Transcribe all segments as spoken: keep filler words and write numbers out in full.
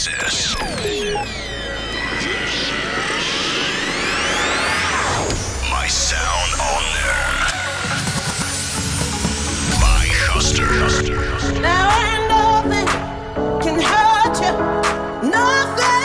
Kryzys. My sound on there. My Huster. Now I know nothing can hurt you. Nothing. Nothing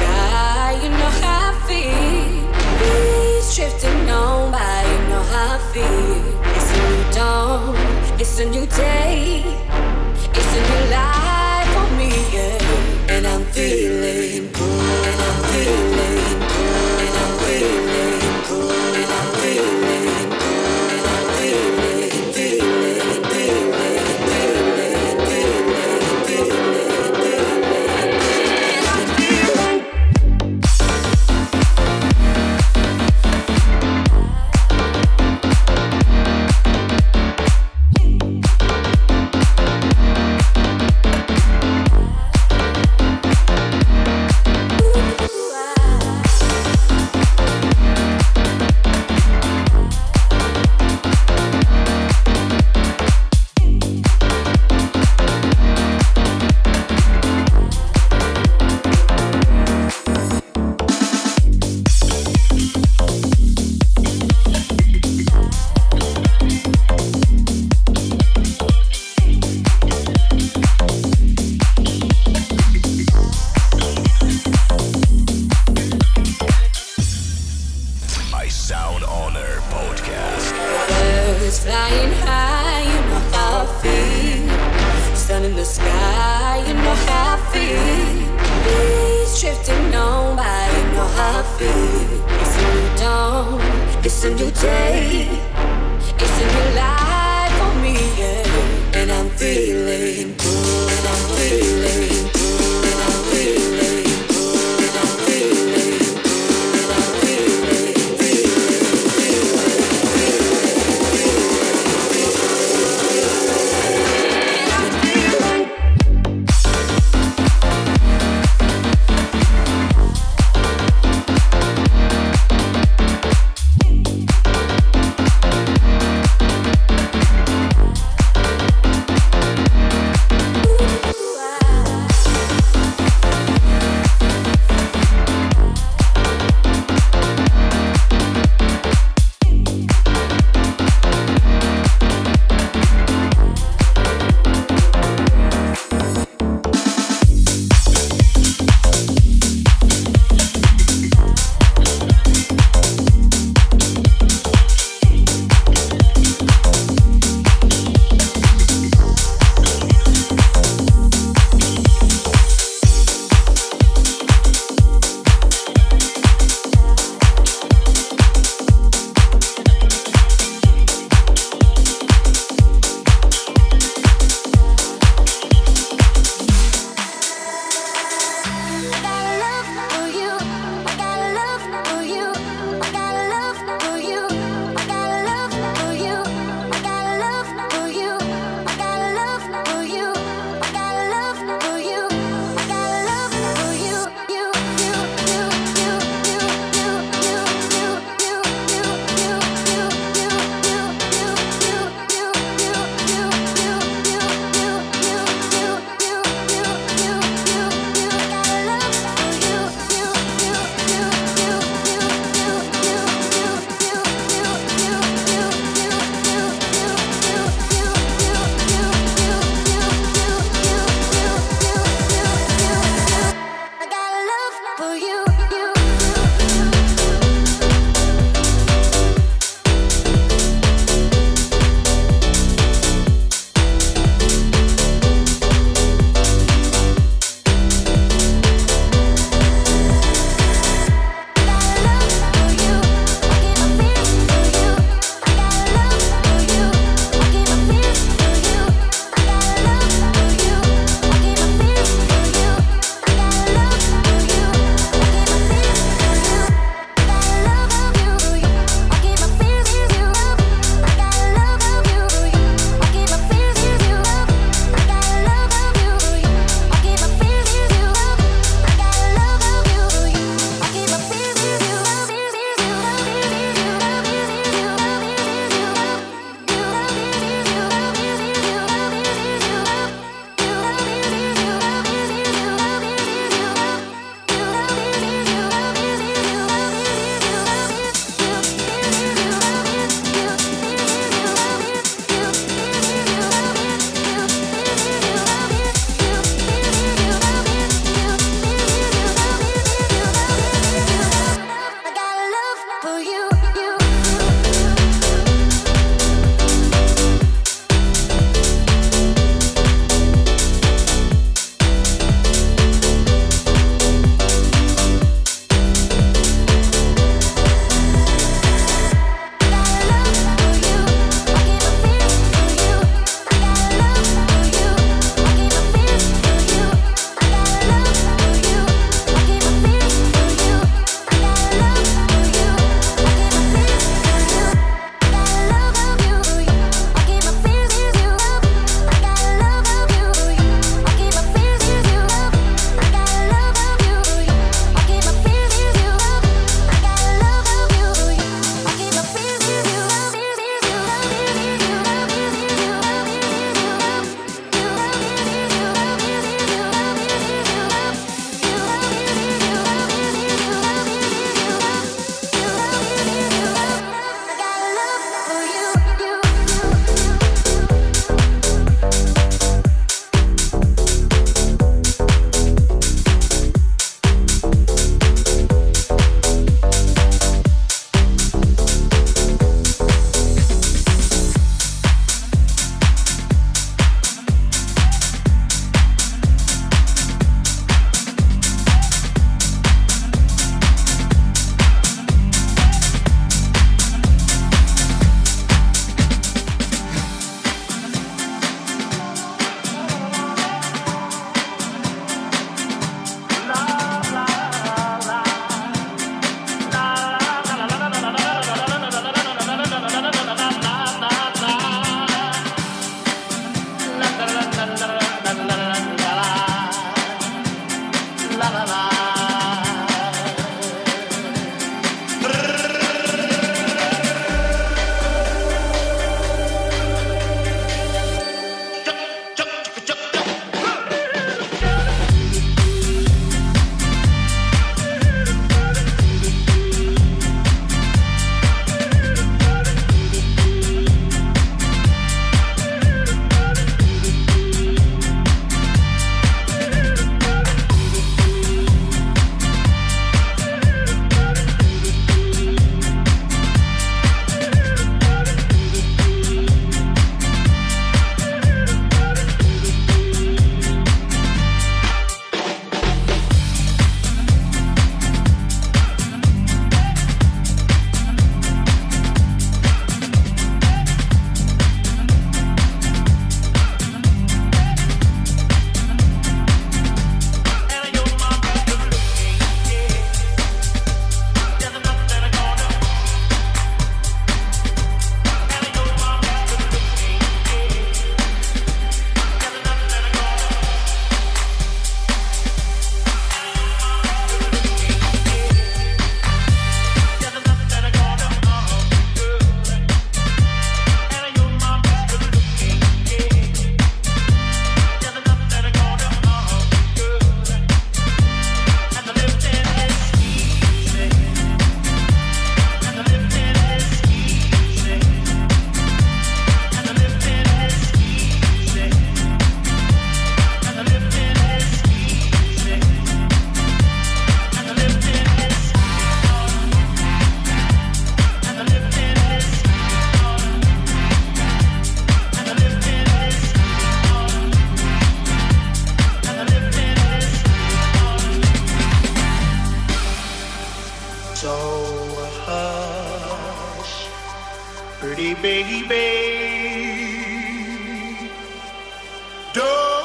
sky, you know how I feel. It's drifting on by, you know how I feel. It's a new dawn, it's a new day, it's a new life for me, yeah. And I'm feeling good, and I'm feeling good, and I'm feeling good, and I'm feeling good, and I'm feeling, feeling, feeling, feeling, feeling, feeling, feeling. So hush, pretty baby, don't.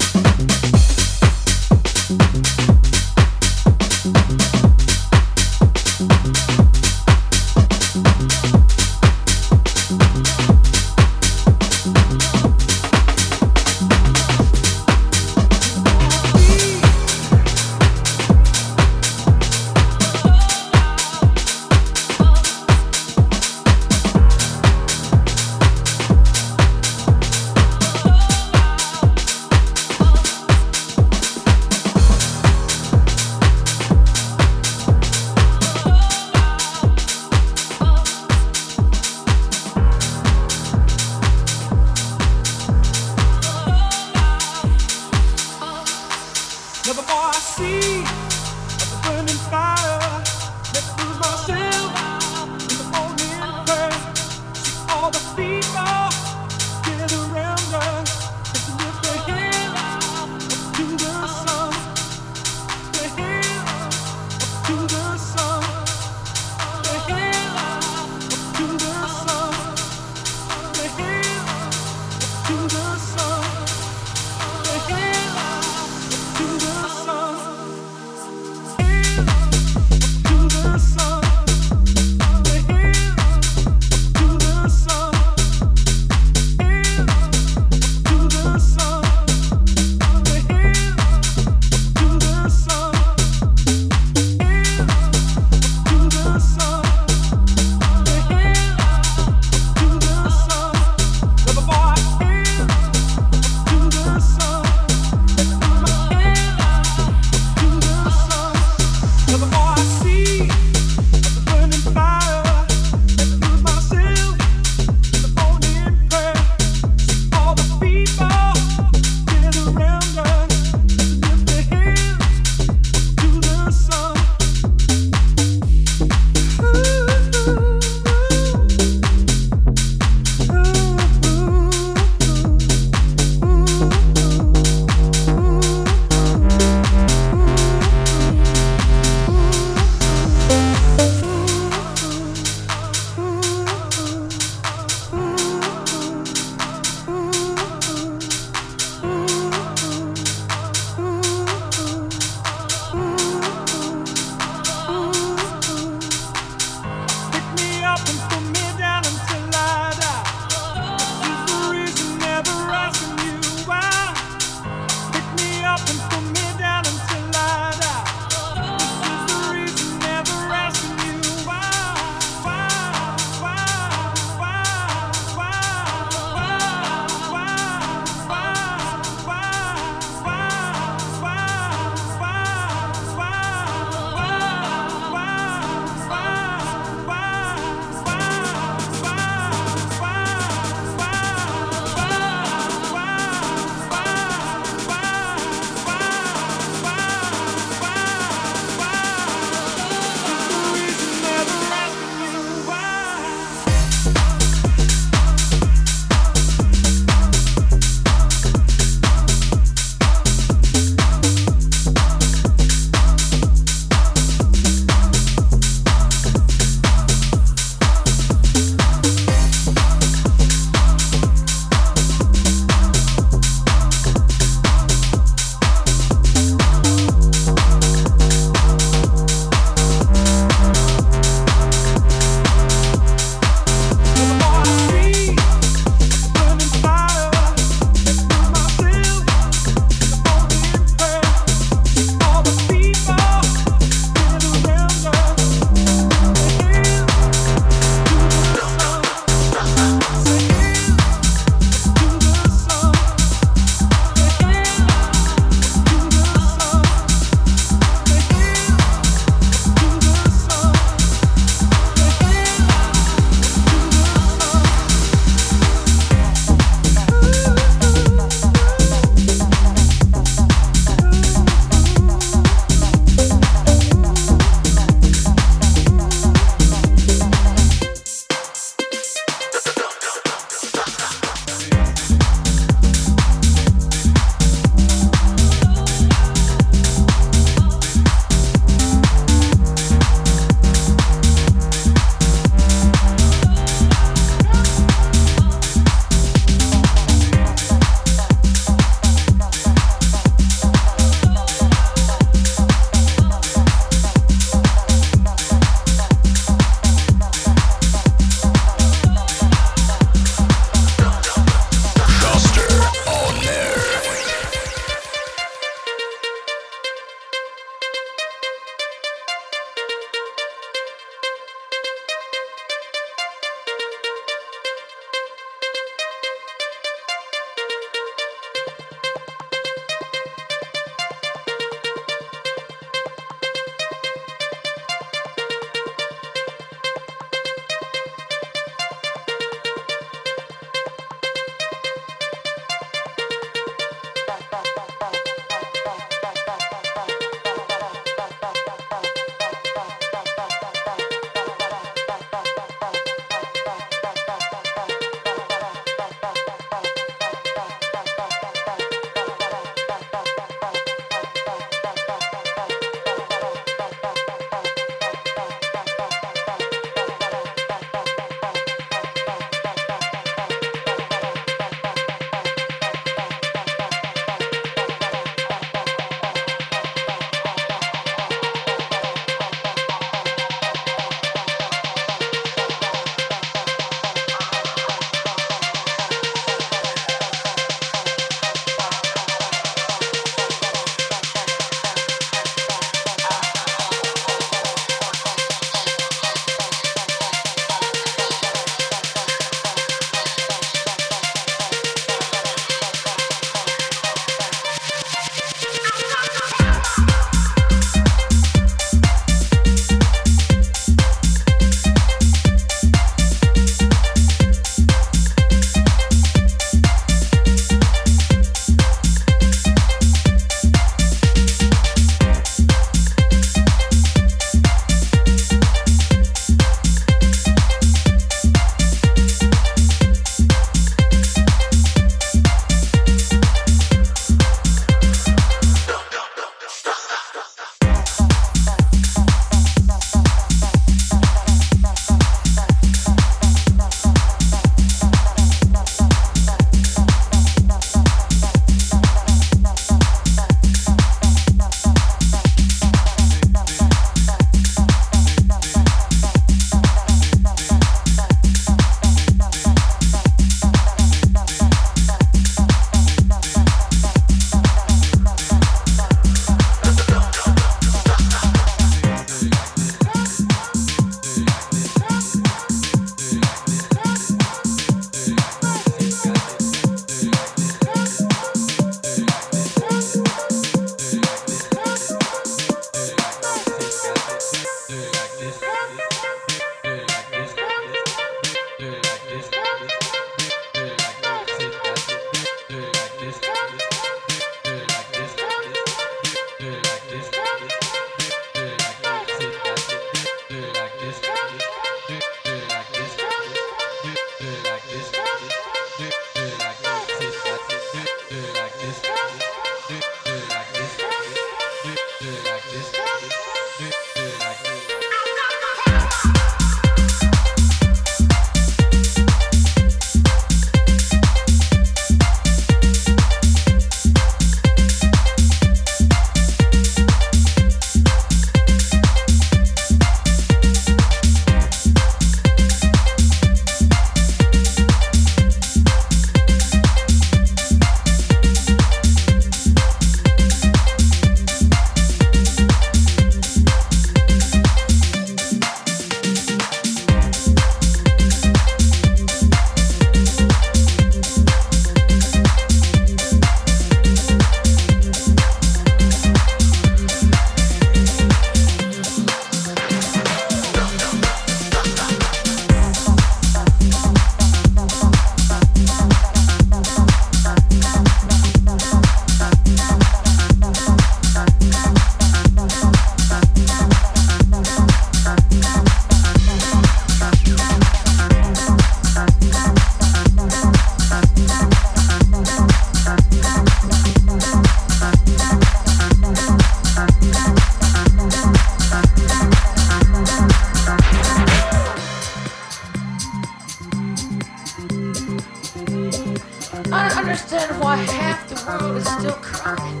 understand why half the world is still crying.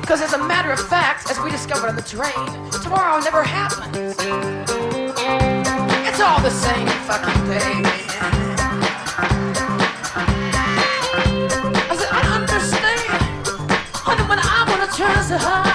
Because as a matter of fact, as we discovered on the train, tomorrow never happens. It's all the same fucking thing. I said, I understand. Honey, when I want to try so hard.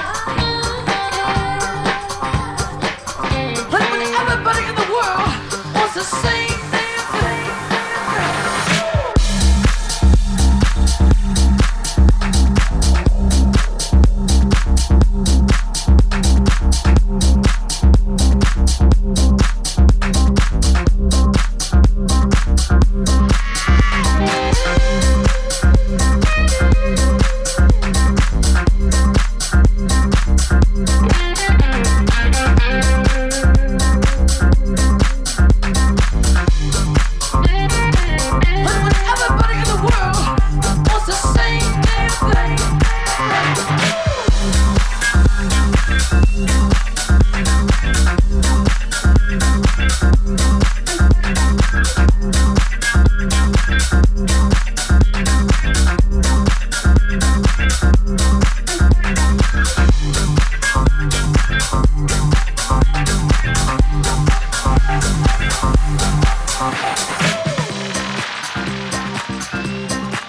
We'll be right back.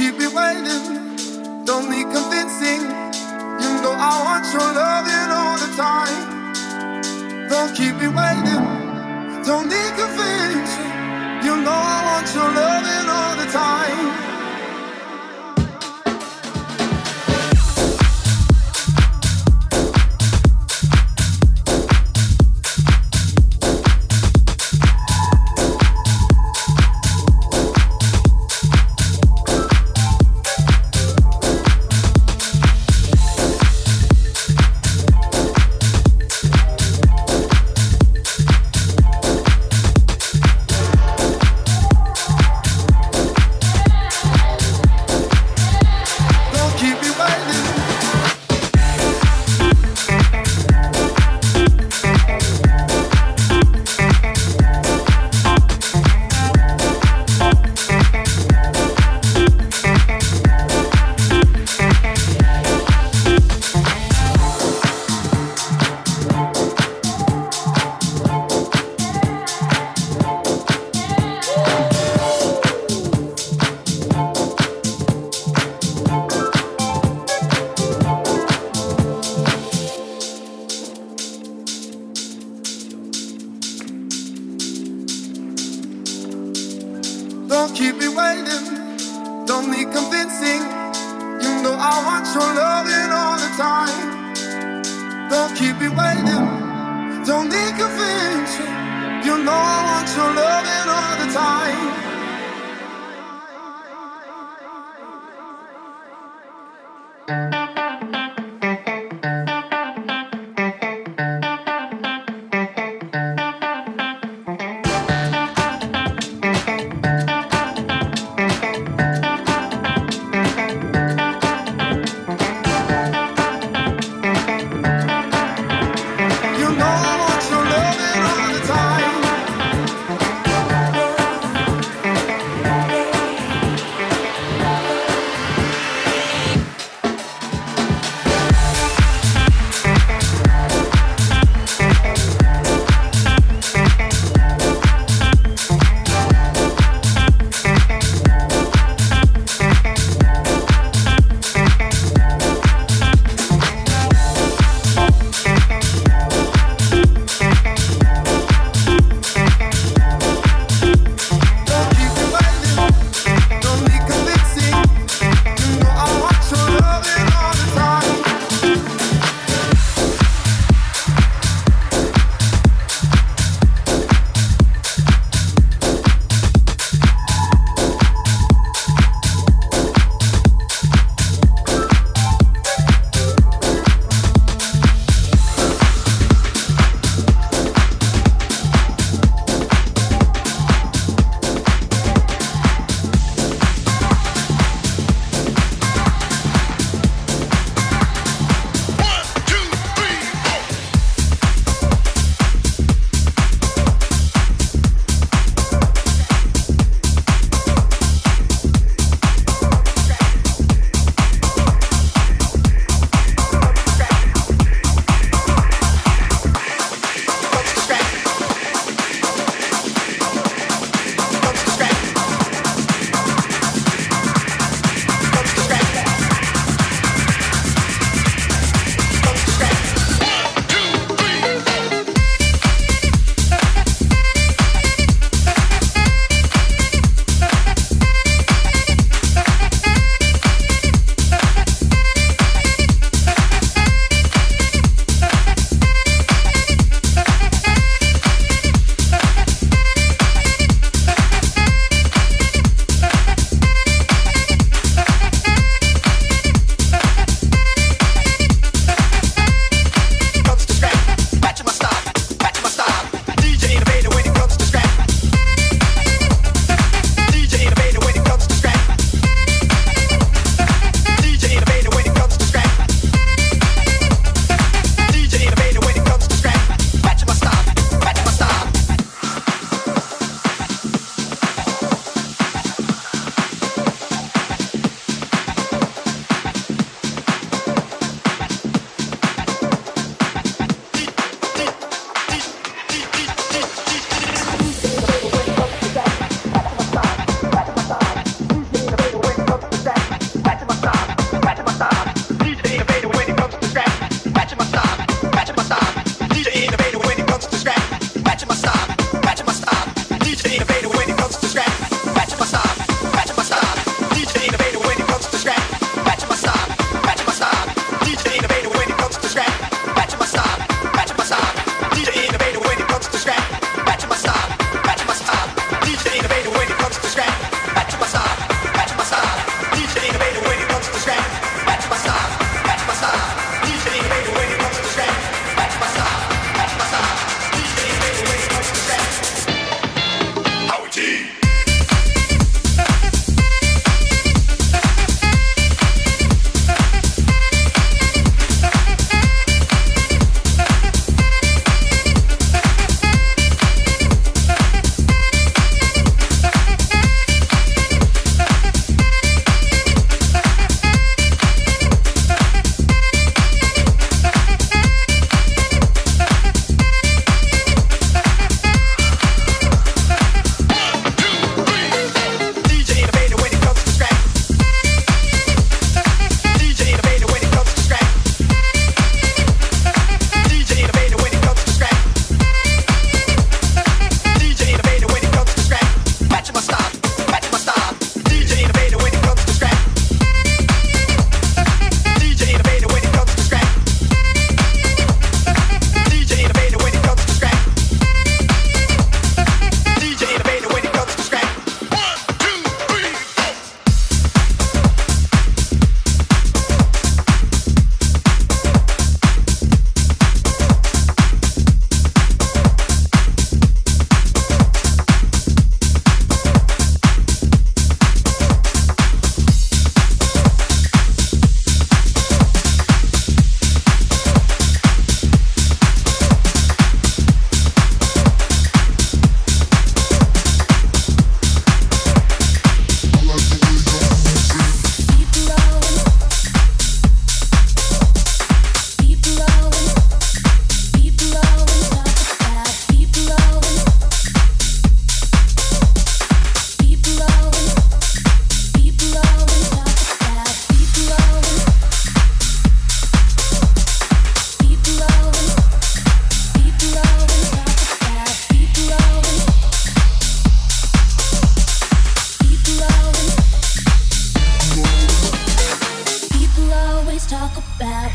keep it waiting, don't need convincing. You know I want your loving all the time. Don't keep it waiting, don't need convincing. You know I want your loving all the time. Don't keep me waiting, don't need convincing. You know I want your loving all the time. Don't keep me waiting, don't need convincing. You know I want your loving all the time. talk about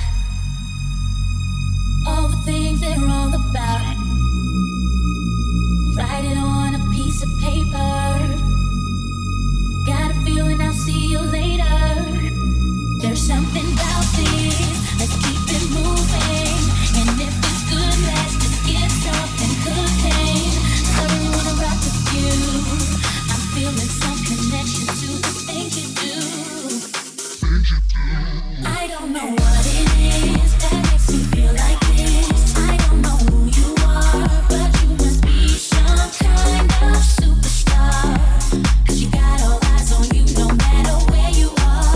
all the things they're all about. Write it on a piece of paper. Got a feeling I'll see you later. There's something about this. Let's keep it moving. And if it's good, let's just get something cooking. So I wanna rock with you. I'm feeling some connection to the things you do. Things you do. I don't know what it is that makes me feel like this. I don't know who you are, but you must be some kind of superstar. 'Cause you got all eyes on you, no matter where you are.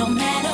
No matter